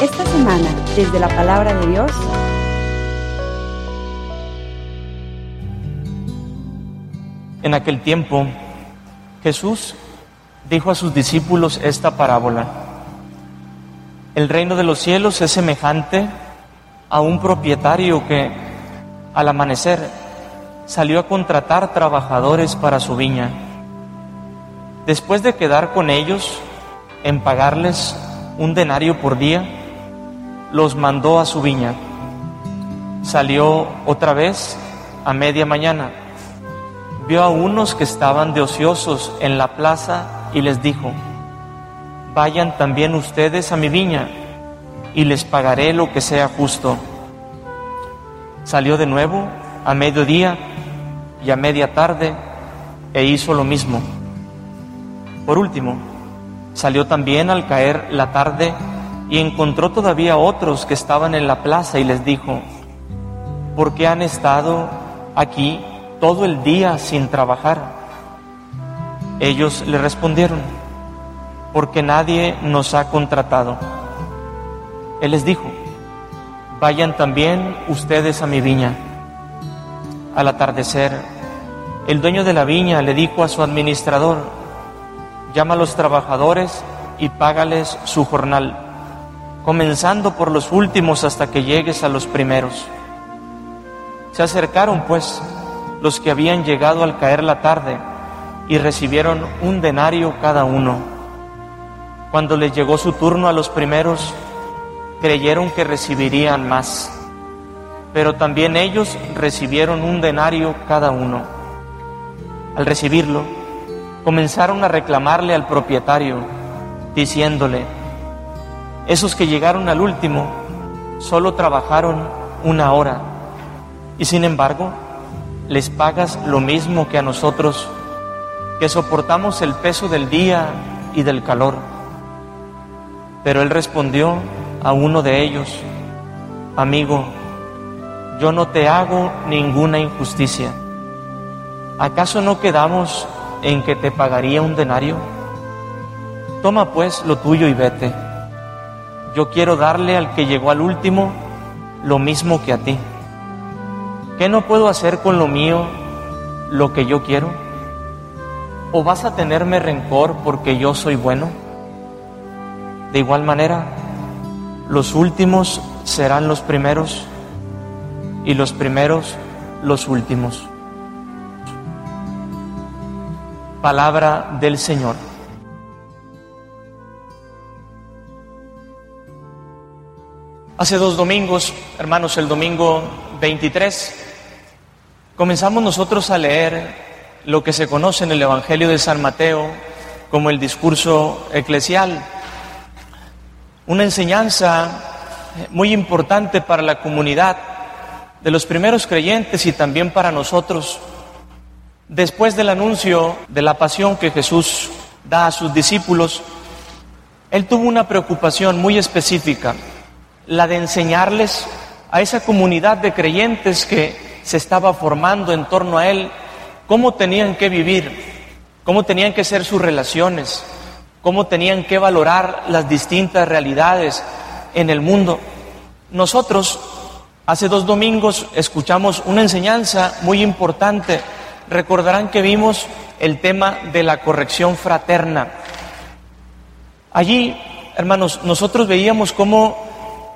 Esta semana, desde la Palabra de Dios. En aquel tiempo, Jesús dijo a sus discípulos esta parábola: el reino de los cielos es semejante a un propietario que, al amanecer, salió a contratar trabajadores para su viña. Después de quedar con ellos en pagarles un denario por día, los mandó a su viña. Salió otra vez a media mañana, vio a unos que estaban de ociosos en la plaza y les dijo: vayan también ustedes a mi viña y les pagaré lo que sea justo. Salió de nuevo a mediodía y a media tarde e hizo lo mismo. Por último, salió también al caer la tarde y encontró todavía otros que estaban en la plaza y les dijo: ¿por qué han estado aquí todo el día sin trabajar? Ellos le respondieron: porque nadie nos ha contratado. Él les dijo: vayan también ustedes a mi viña. Al atardecer, el dueño de la viña le dijo a su administrador: llama a los trabajadores y págales su jornal, comenzando por los últimos hasta que llegues a los primeros. Se acercaron, pues, los que habían llegado al caer la tarde y recibieron un denario cada uno. Cuando les llegó su turno a los primeros, creyeron que recibirían más, pero también ellos recibieron un denario cada uno. Al recibirlo, comenzaron a reclamarle al propietario, diciéndole: esos que llegaron al último solo trabajaron una hora, y sin embargo les pagas lo mismo que a nosotros, que soportamos el peso del día y del calor. Pero él respondió a uno de ellos: amigo, yo no te hago ninguna injusticia. ¿Acaso no quedamos en que te pagaría un denario? Toma pues lo tuyo y vete. Yo quiero darle al que llegó al último lo mismo que a ti. ¿Qué no puedo hacer con lo mío lo que yo quiero? ¿O vas a tenerme rencor porque yo soy bueno? De igual manera, los últimos serán los primeros y los primeros los últimos. Palabra del Señor. Hace 2 domingos, hermanos, el domingo 23, comenzamos nosotros a leer lo que se conoce en el Evangelio de San Mateo como el discurso eclesial, una enseñanza muy importante para la comunidad de los primeros creyentes y también para nosotros. Después del anuncio de la pasión que Jesús da a sus discípulos, Él tuvo una preocupación muy específica, la de enseñarles a esa comunidad de creyentes que se estaba formando en torno a Él, cómo tenían que vivir, cómo tenían que ser sus relaciones, cómo tenían que valorar las distintas realidades en el mundo. Nosotros, hace 2 domingos, escuchamos una enseñanza muy importante. Recordarán que vimos el tema de la corrección fraterna. Allí, hermanos, nosotros veíamos cómo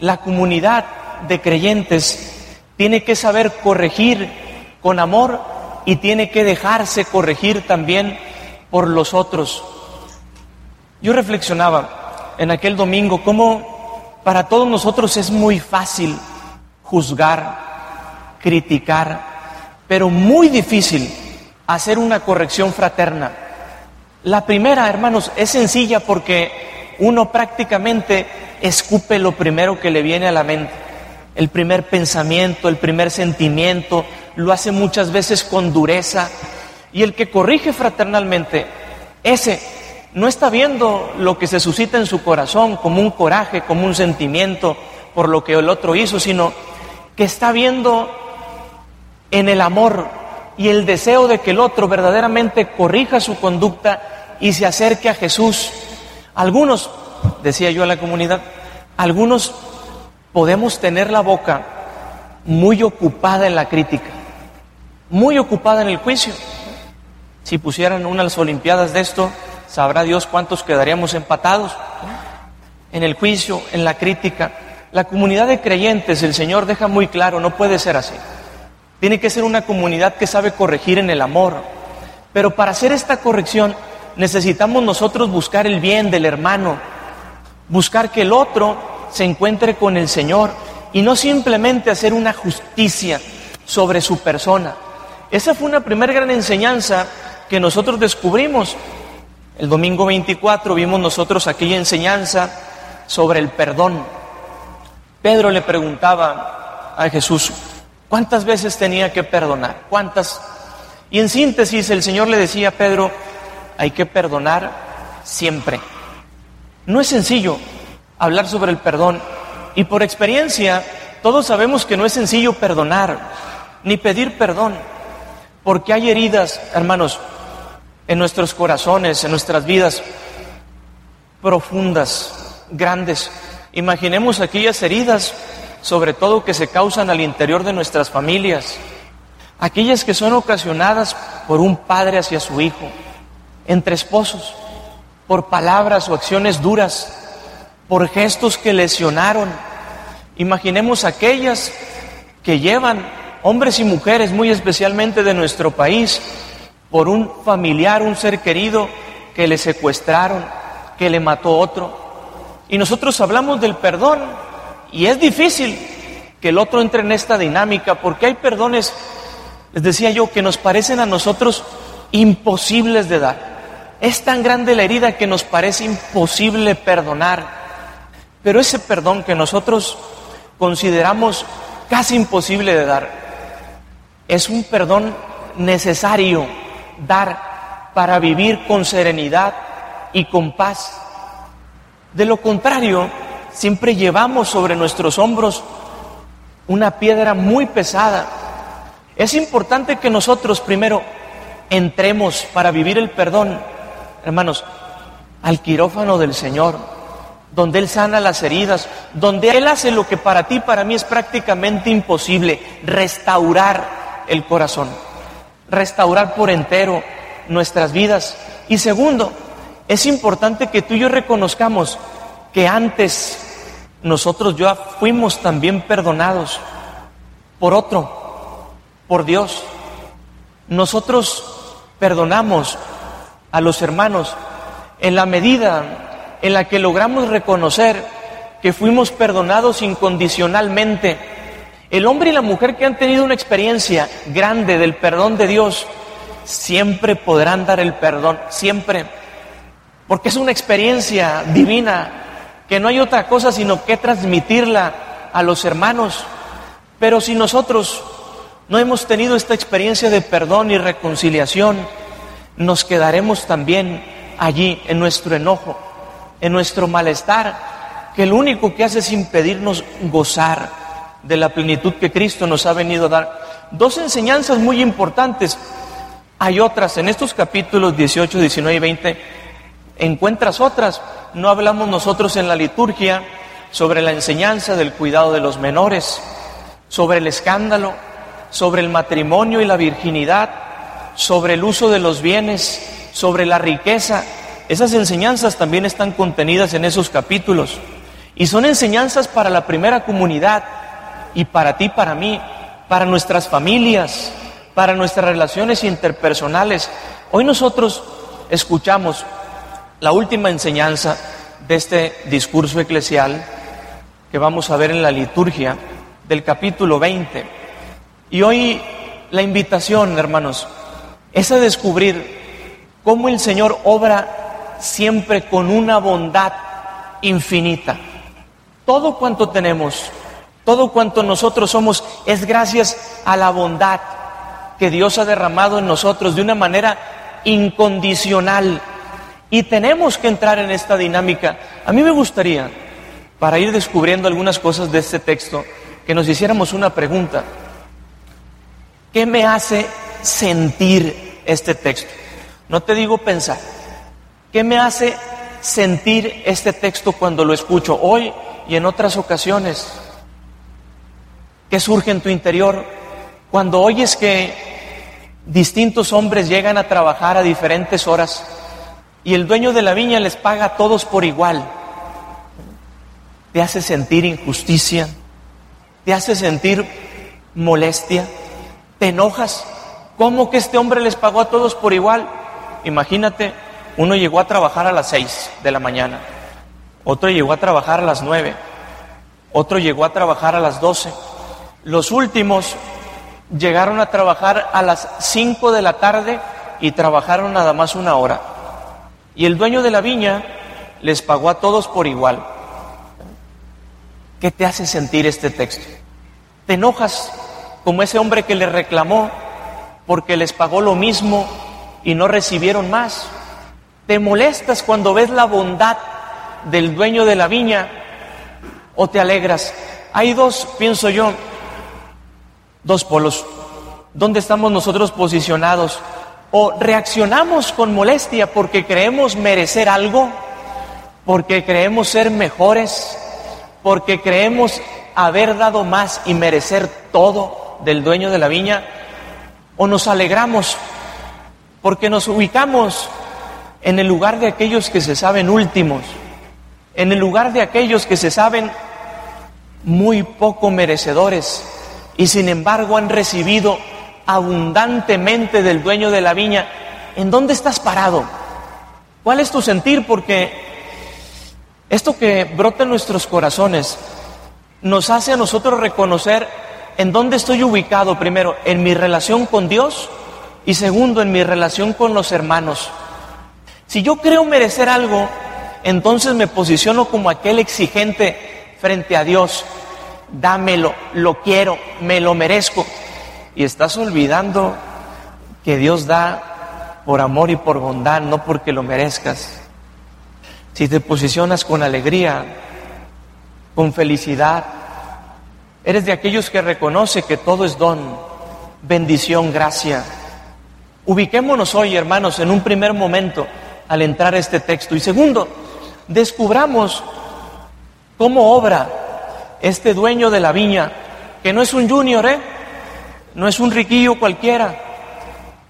la comunidad de creyentes tiene que saber corregir con amor y tiene que dejarse corregir también por los otros. Yo reflexionaba en aquel domingo cómo para todos nosotros es muy fácil juzgar, criticar, pero muy difícil hacer una corrección fraterna. La primera, hermanos, es sencilla porque uno prácticamente escupe lo primero que le viene a la mente. El primer pensamiento, el primer sentimiento, lo hace muchas veces con dureza. Y el que corrige fraternalmente, ese no está viendo lo que se suscita en su corazón como un coraje, como un sentimiento por lo que el otro hizo, sino que está viendo en el amor y el deseo de que el otro verdaderamente corrija su conducta y se acerque a Jesús. Algunos decía yo a la comunidad, algunos podemos tener la boca muy ocupada en la crítica, muy ocupada en el juicio. Si pusieran unas olimpiadas de esto, sabrá Dios cuántos quedaríamos empatados en el juicio, en la crítica. La comunidad de creyentes, el Señor deja muy claro, no puede ser así. Tiene que ser una comunidad que sabe corregir en el amor. Pero para hacer esta corrección necesitamos nosotros buscar el bien del hermano, buscar que el otro se encuentre con el Señor y no simplemente hacer una justicia sobre su persona. Esa fue una primera gran enseñanza que nosotros descubrimos. El domingo 24 vimos nosotros aquella enseñanza sobre el perdón. Pedro le preguntaba a Jesús, ¿cuántas veces tenía que perdonar? ¿Cuántas? Y en síntesis el Señor le decía a Pedro, hay que perdonar siempre. No es sencillo hablar sobre el perdón. Y por experiencia, todos sabemos que no es sencillo perdonar, ni pedir perdón. Porque hay heridas, hermanos, en nuestros corazones, en nuestras vidas, profundas, grandes. Imaginemos aquellas heridas, sobre todo que se causan al interior de nuestras familias. Aquellas que son ocasionadas por un padre hacia su hijo, entre esposos, por palabras o acciones duras, por gestos que lesionaron. Imaginemos aquellas que llevan hombres y mujeres, muy especialmente de nuestro país, por un familiar, un ser querido que le secuestraron, que le mató otro. Y nosotros hablamos del perdón y es difícil que el otro entre en esta dinámica porque hay perdones, les decía yo, que nos parecen a nosotros imposibles de dar. Es tan grande la herida que nos parece imposible perdonar, pero ese perdón que nosotros consideramos casi imposible de dar, es un perdón necesario dar para vivir con serenidad y con paz. De lo contrario, siempre llevamos sobre nuestros hombros una piedra muy pesada. Es importante que nosotros primero entremos para vivir el perdón, hermanos, al quirófano del Señor, donde Él sana las heridas, donde Él hace lo que para ti, para mí es prácticamente imposible, restaurar el corazón, restaurar por entero nuestras vidas. Y segundo, es importante que tú y yo reconozcamos que antes nosotros ya fuimos también perdonados por otro, por Dios. Nosotros perdonamos a los hermanos en la medida en la que logramos reconocer que fuimos perdonados incondicionalmente. El hombre y la mujer que han tenido una experiencia grande del perdón de Dios siempre podrán dar el perdón, siempre, porque es una experiencia divina que no hay otra cosa sino que transmitirla a los hermanos. Pero si nosotros no hemos tenido esta experiencia de perdón y reconciliación, nos quedaremos también allí en nuestro enojo, en nuestro malestar, que lo único que hace es impedirnos gozar de la plenitud que Cristo nos ha venido a dar. Dos enseñanzas muy importantes. Hay otras, en estos capítulos 18, 19 y 20, encuentras otras. No hablamos nosotros en la liturgia sobre la enseñanza del cuidado de los menores, sobre el escándalo, sobre el matrimonio y la virginidad, sobre el uso de los bienes, sobre la riqueza. Esas enseñanzas también están contenidas en esos capítulos y son enseñanzas para la primera comunidad y para ti, para mí, para nuestras familias, para nuestras relaciones interpersonales. Hoy nosotros escuchamos la última enseñanza de este discurso eclesial que vamos a ver en la liturgia del capítulo 20. Y hoy la invitación, hermanos, es a descubrir cómo el Señor obra siempre con una bondad infinita. Todo cuanto tenemos, todo cuanto nosotros somos, es gracias a la bondad que Dios ha derramado en nosotros de una manera incondicional. Y tenemos que entrar en esta dinámica. A mí me gustaría, para ir descubriendo algunas cosas de este texto, que nos hiciéramos una pregunta. ¿Qué me hace sentir este texto? No te digo pensar. ¿Qué me hace sentir este texto cuando lo escucho hoy y en otras ocasiones? ¿Qué surge en tu interior cuando oyes que distintos hombres llegan a trabajar a diferentes horas y el dueño de la viña les paga a todos por igual? ¿Te hace sentir injusticia? ¿Te hace sentir molestia? ¿Te enojas? ¿Cómo que este hombre les pagó a todos por igual? Imagínate, uno llegó a trabajar a las 6 de la mañana, otro llegó a trabajar a las 9, otro llegó a trabajar a las 12. Los últimos llegaron a trabajar a las 5 de la tarde y trabajaron nada más una hora. Y el dueño de la viña les pagó a todos por igual. ¿Qué te hace sentir este texto? ¿Te enojas como ese hombre que le reclamó porque les pagó lo mismo y no recibieron más? ¿Te molestas cuando ves la bondad del dueño de la viña o te alegras? Hay dos, pienso yo, dos polos. ¿Dónde estamos nosotros posicionados? ¿O reaccionamos con molestia porque creemos merecer algo? ¿Porque creemos ser mejores? ¿Porque creemos haber dado más y merecer todo del dueño de la viña? ¿O nos alegramos porque nos ubicamos en el lugar de aquellos que se saben últimos, en el lugar de aquellos que se saben muy poco merecedores y sin embargo han recibido abundantemente del dueño de la viña? ¿En dónde estás parado? ¿Cuál es tu sentir? Porque esto que brota en nuestros corazones nos hace a nosotros reconocer en dónde estoy ubicado, primero, en mi relación con Dios y segundo, en mi relación con los hermanos. Si yo creo merecer algo, entonces me posiciono como aquel exigente frente a Dios. Dámelo, lo quiero, me lo merezco. Y estás olvidando que Dios da por amor y por bondad, no porque lo merezcas. Si te posicionas con alegría, con felicidad, eres de aquellos que reconoce que todo es don, bendición, gracia. Ubiquémonos hoy, hermanos, en un primer momento al entrar a este texto. Y segundo, descubramos cómo obra este dueño de la viña, que no es un junior, no es un riquillo cualquiera.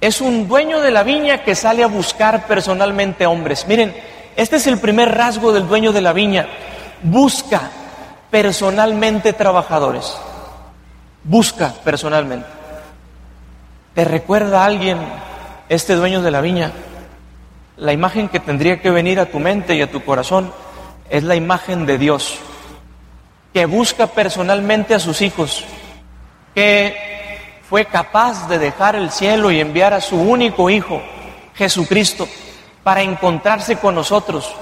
Es un dueño de la viña que sale a buscar personalmente hombres. Miren, este es el primer rasgo del dueño de la viña. Busca personalmente trabajadores. Busca personalmente. ¿Te recuerda a alguien este dueño de la viña? La imagen que tendría que venir a tu mente y a tu corazón es la imagen de Dios, que busca personalmente a sus hijos, que fue capaz de dejar el cielo y enviar a su único hijo, Jesucristo, para encontrarse con nosotros,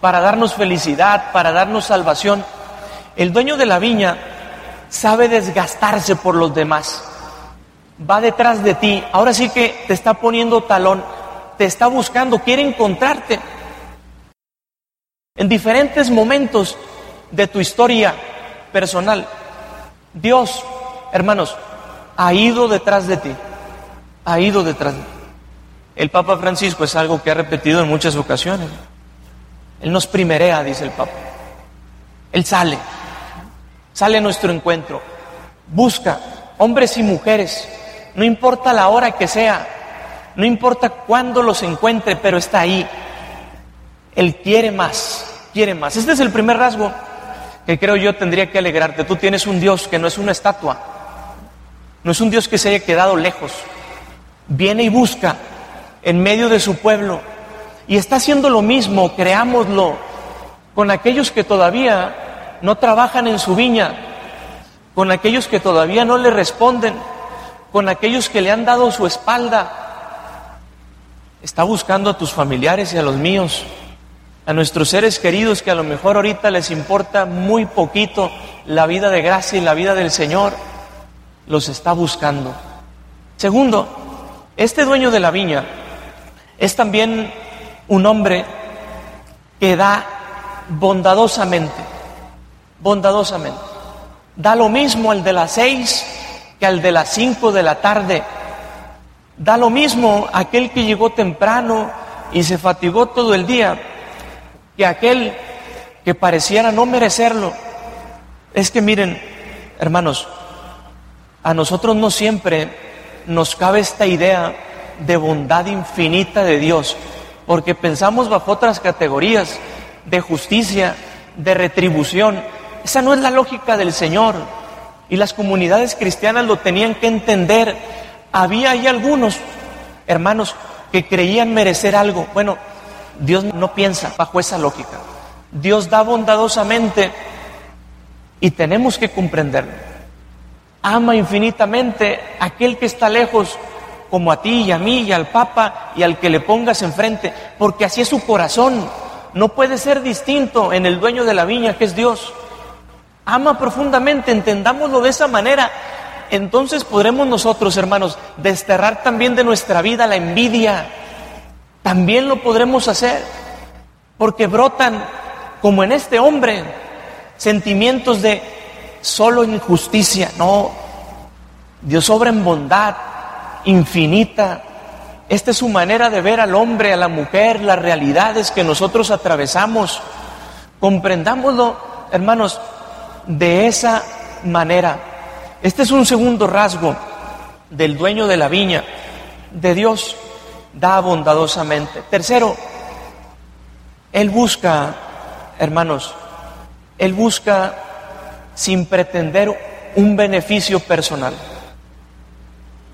para darnos felicidad, para darnos salvación. El dueño de la viña sabe desgastarse por los demás. Va detrás de ti, ahora sí que te está poniendo talón, te está buscando, quiere encontrarte. En diferentes momentos de tu historia personal, Dios, hermanos, ha ido detrás de ti, ha ido detrás de ti. El Papa Francisco es algo que ha repetido en muchas ocasiones. Él nos primerea, dice el Papa. Él sale a nuestro encuentro, busca hombres y mujeres. No importa la hora que sea, no importa cuándo los encuentre, pero está ahí. Él quiere más, quiere más. Este es el primer rasgo que creo yo tendría que alegrarte. Tú tienes un Dios que no es una estatua, no es un Dios que se haya quedado lejos. Viene y busca en medio de su pueblo y está haciendo lo mismo, creámoslo, con aquellos que todavía no trabajan en su viña, con aquellos que todavía no le responden, con aquellos que le han dado su espalda. Está buscando a tus familiares y a los míos, a nuestros seres queridos que a lo mejor ahorita les importa muy poquito la vida de gracia y la vida del Señor. Los está buscando. Segundo, este dueño de la viña es también un hombre que da bondadosamente, bondadosamente. Da lo mismo al de las 6 que al de las 5 de la tarde. Da lo mismo aquel que llegó temprano y se fatigó todo el día que aquel que pareciera no merecerlo. Es que miren, hermanos, a nosotros no siempre nos cabe esta idea de bondad infinita de Dios, porque pensamos bajo otras categorías de justicia, de retribución. Esa no es la lógica del Señor, y las comunidades cristianas lo tenían que entender. Había ahí algunos hermanos que creían merecer algo. Bueno, Dios no piensa bajo esa lógica. Dios da bondadosamente y tenemos que comprenderlo. Ama infinitamente a aquel que está lejos, como a ti y a mí y al Papa y al que le pongas enfrente, porque así es su corazón. No puede ser distinto en el dueño de la viña, que es Dios. Ama profundamente, entendámoslo de esa manera. Entonces podremos nosotros, hermanos, desterrar también de nuestra vida la envidia. También lo podremos hacer, porque brotan, como en este hombre, sentimientos de solo injusticia. No, Dios obra en bondad infinita. Esta es su manera de ver al hombre, a la mujer, las realidades que nosotros atravesamos. Comprendámoslo, hermanos, de esa manera. Este es un segundo rasgo del dueño de la viña, de Dios. Da bondadosamente. Tercero, Él busca, hermanos, Él busca sin pretender un beneficio personal.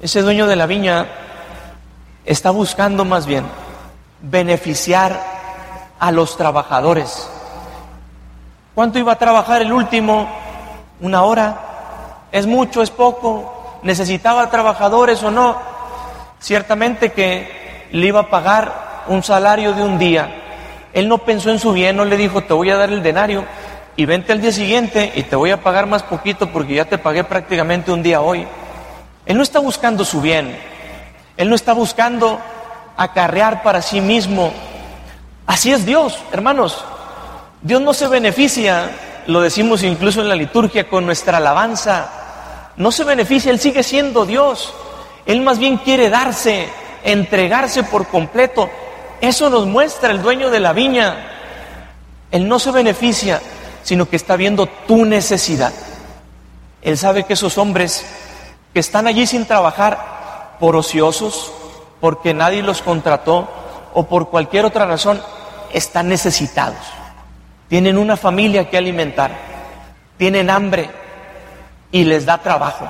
Ese dueño de la viña está buscando más bien beneficiar a los trabajadores. ¿Cuánto iba a trabajar el último? 1 hora. ¿Es mucho? ¿Es poco? ¿Necesitaba trabajadores o no? Ciertamente que le iba a pagar un salario de un día. Él no pensó en su bien, no le dijo: te voy a dar el denario y vente al día siguiente y te voy a pagar más poquito porque ya te pagué prácticamente un día hoy. Él no está buscando su bien. Él no está buscando acarrear para sí mismo. Así es Dios, hermanos. Dios no se beneficia, lo decimos incluso en la liturgia con nuestra alabanza. No se beneficia, Él sigue siendo Dios. Él más bien quiere darse, entregarse por completo. Eso nos muestra el dueño de la viña. Él no se beneficia, sino que está viendo tu necesidad. Él sabe que esos hombres que están allí sin trabajar, por ociosos, porque nadie los contrató o por cualquier otra razón, están necesitados. Tienen una familia que alimentar, tienen hambre y les da trabajo.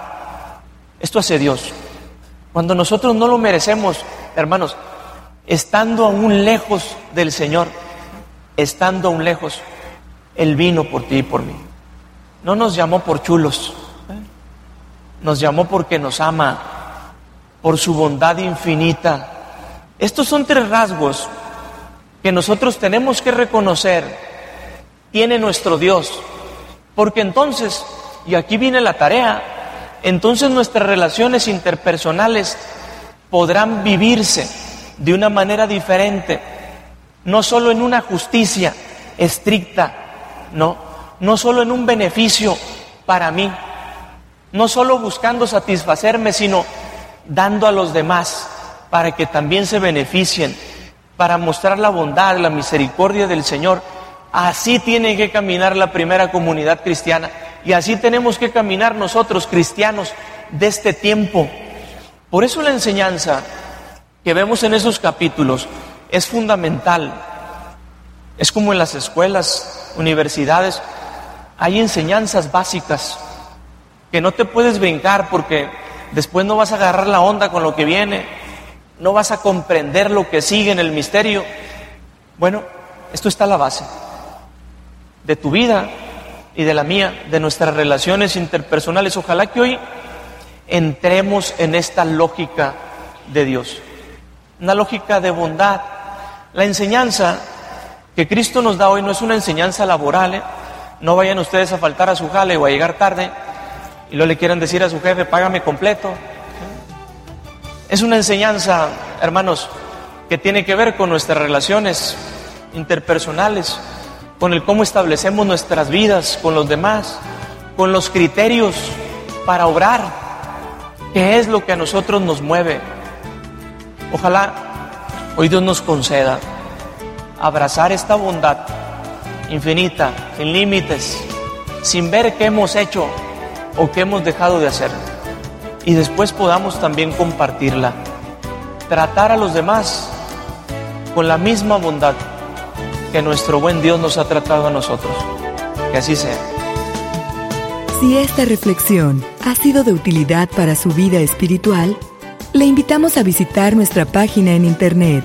Esto hace Dios. Cuando nosotros no lo merecemos, hermanos, estando aún lejos del Señor, estando aún lejos, Él vino por ti y por mí. No nos llamó por chulos, nos llamó porque nos ama, por su bondad infinita. Estos son 3 rasgos que nosotros tenemos que reconocer, tiene nuestro Dios, porque entonces, y aquí viene la tarea, entonces nuestras relaciones interpersonales podrán vivirse de una manera diferente, no solo en una justicia estricta, no solo en un beneficio para mí, no solo buscando satisfacerme, sino dando a los demás para que también se beneficien, para mostrar la bondad, la misericordia del Señor. Así tiene que caminar la primera comunidad cristiana. Y así tenemos que caminar nosotros, cristianos, de este tiempo. Por eso la enseñanza que vemos en esos capítulos es fundamental. Es como en las escuelas, universidades, hay enseñanzas básicas que no te puedes brincar porque después no vas a agarrar la onda con lo que viene, no vas a comprender lo que sigue en el misterio. Bueno, esto está a la base de tu vida y de la mía, de nuestras relaciones interpersonales. Ojalá que hoy entremos en esta lógica de Dios, una lógica de bondad. La enseñanza que Cristo nos da hoy no es una enseñanza laboral, ¿eh? No vayan ustedes a faltar a su jale o a llegar tarde y luego le quieran decir a su jefe: págame completo. Es una enseñanza, hermanos, que tiene que ver con nuestras relaciones interpersonales, con el cómo establecemos nuestras vidas con los demás, con los criterios para obrar, que es lo que a nosotros nos mueve. Ojalá hoy Dios nos conceda abrazar esta bondad infinita, sin límites, sin ver qué hemos hecho o qué hemos dejado de hacer. Y después podamos también compartirla. Tratar a los demás con la misma bondad que nuestro buen Dios nos ha tratado a nosotros. Que así sea. Si esta reflexión ha sido de utilidad para su vida espiritual, le invitamos a visitar nuestra página en internet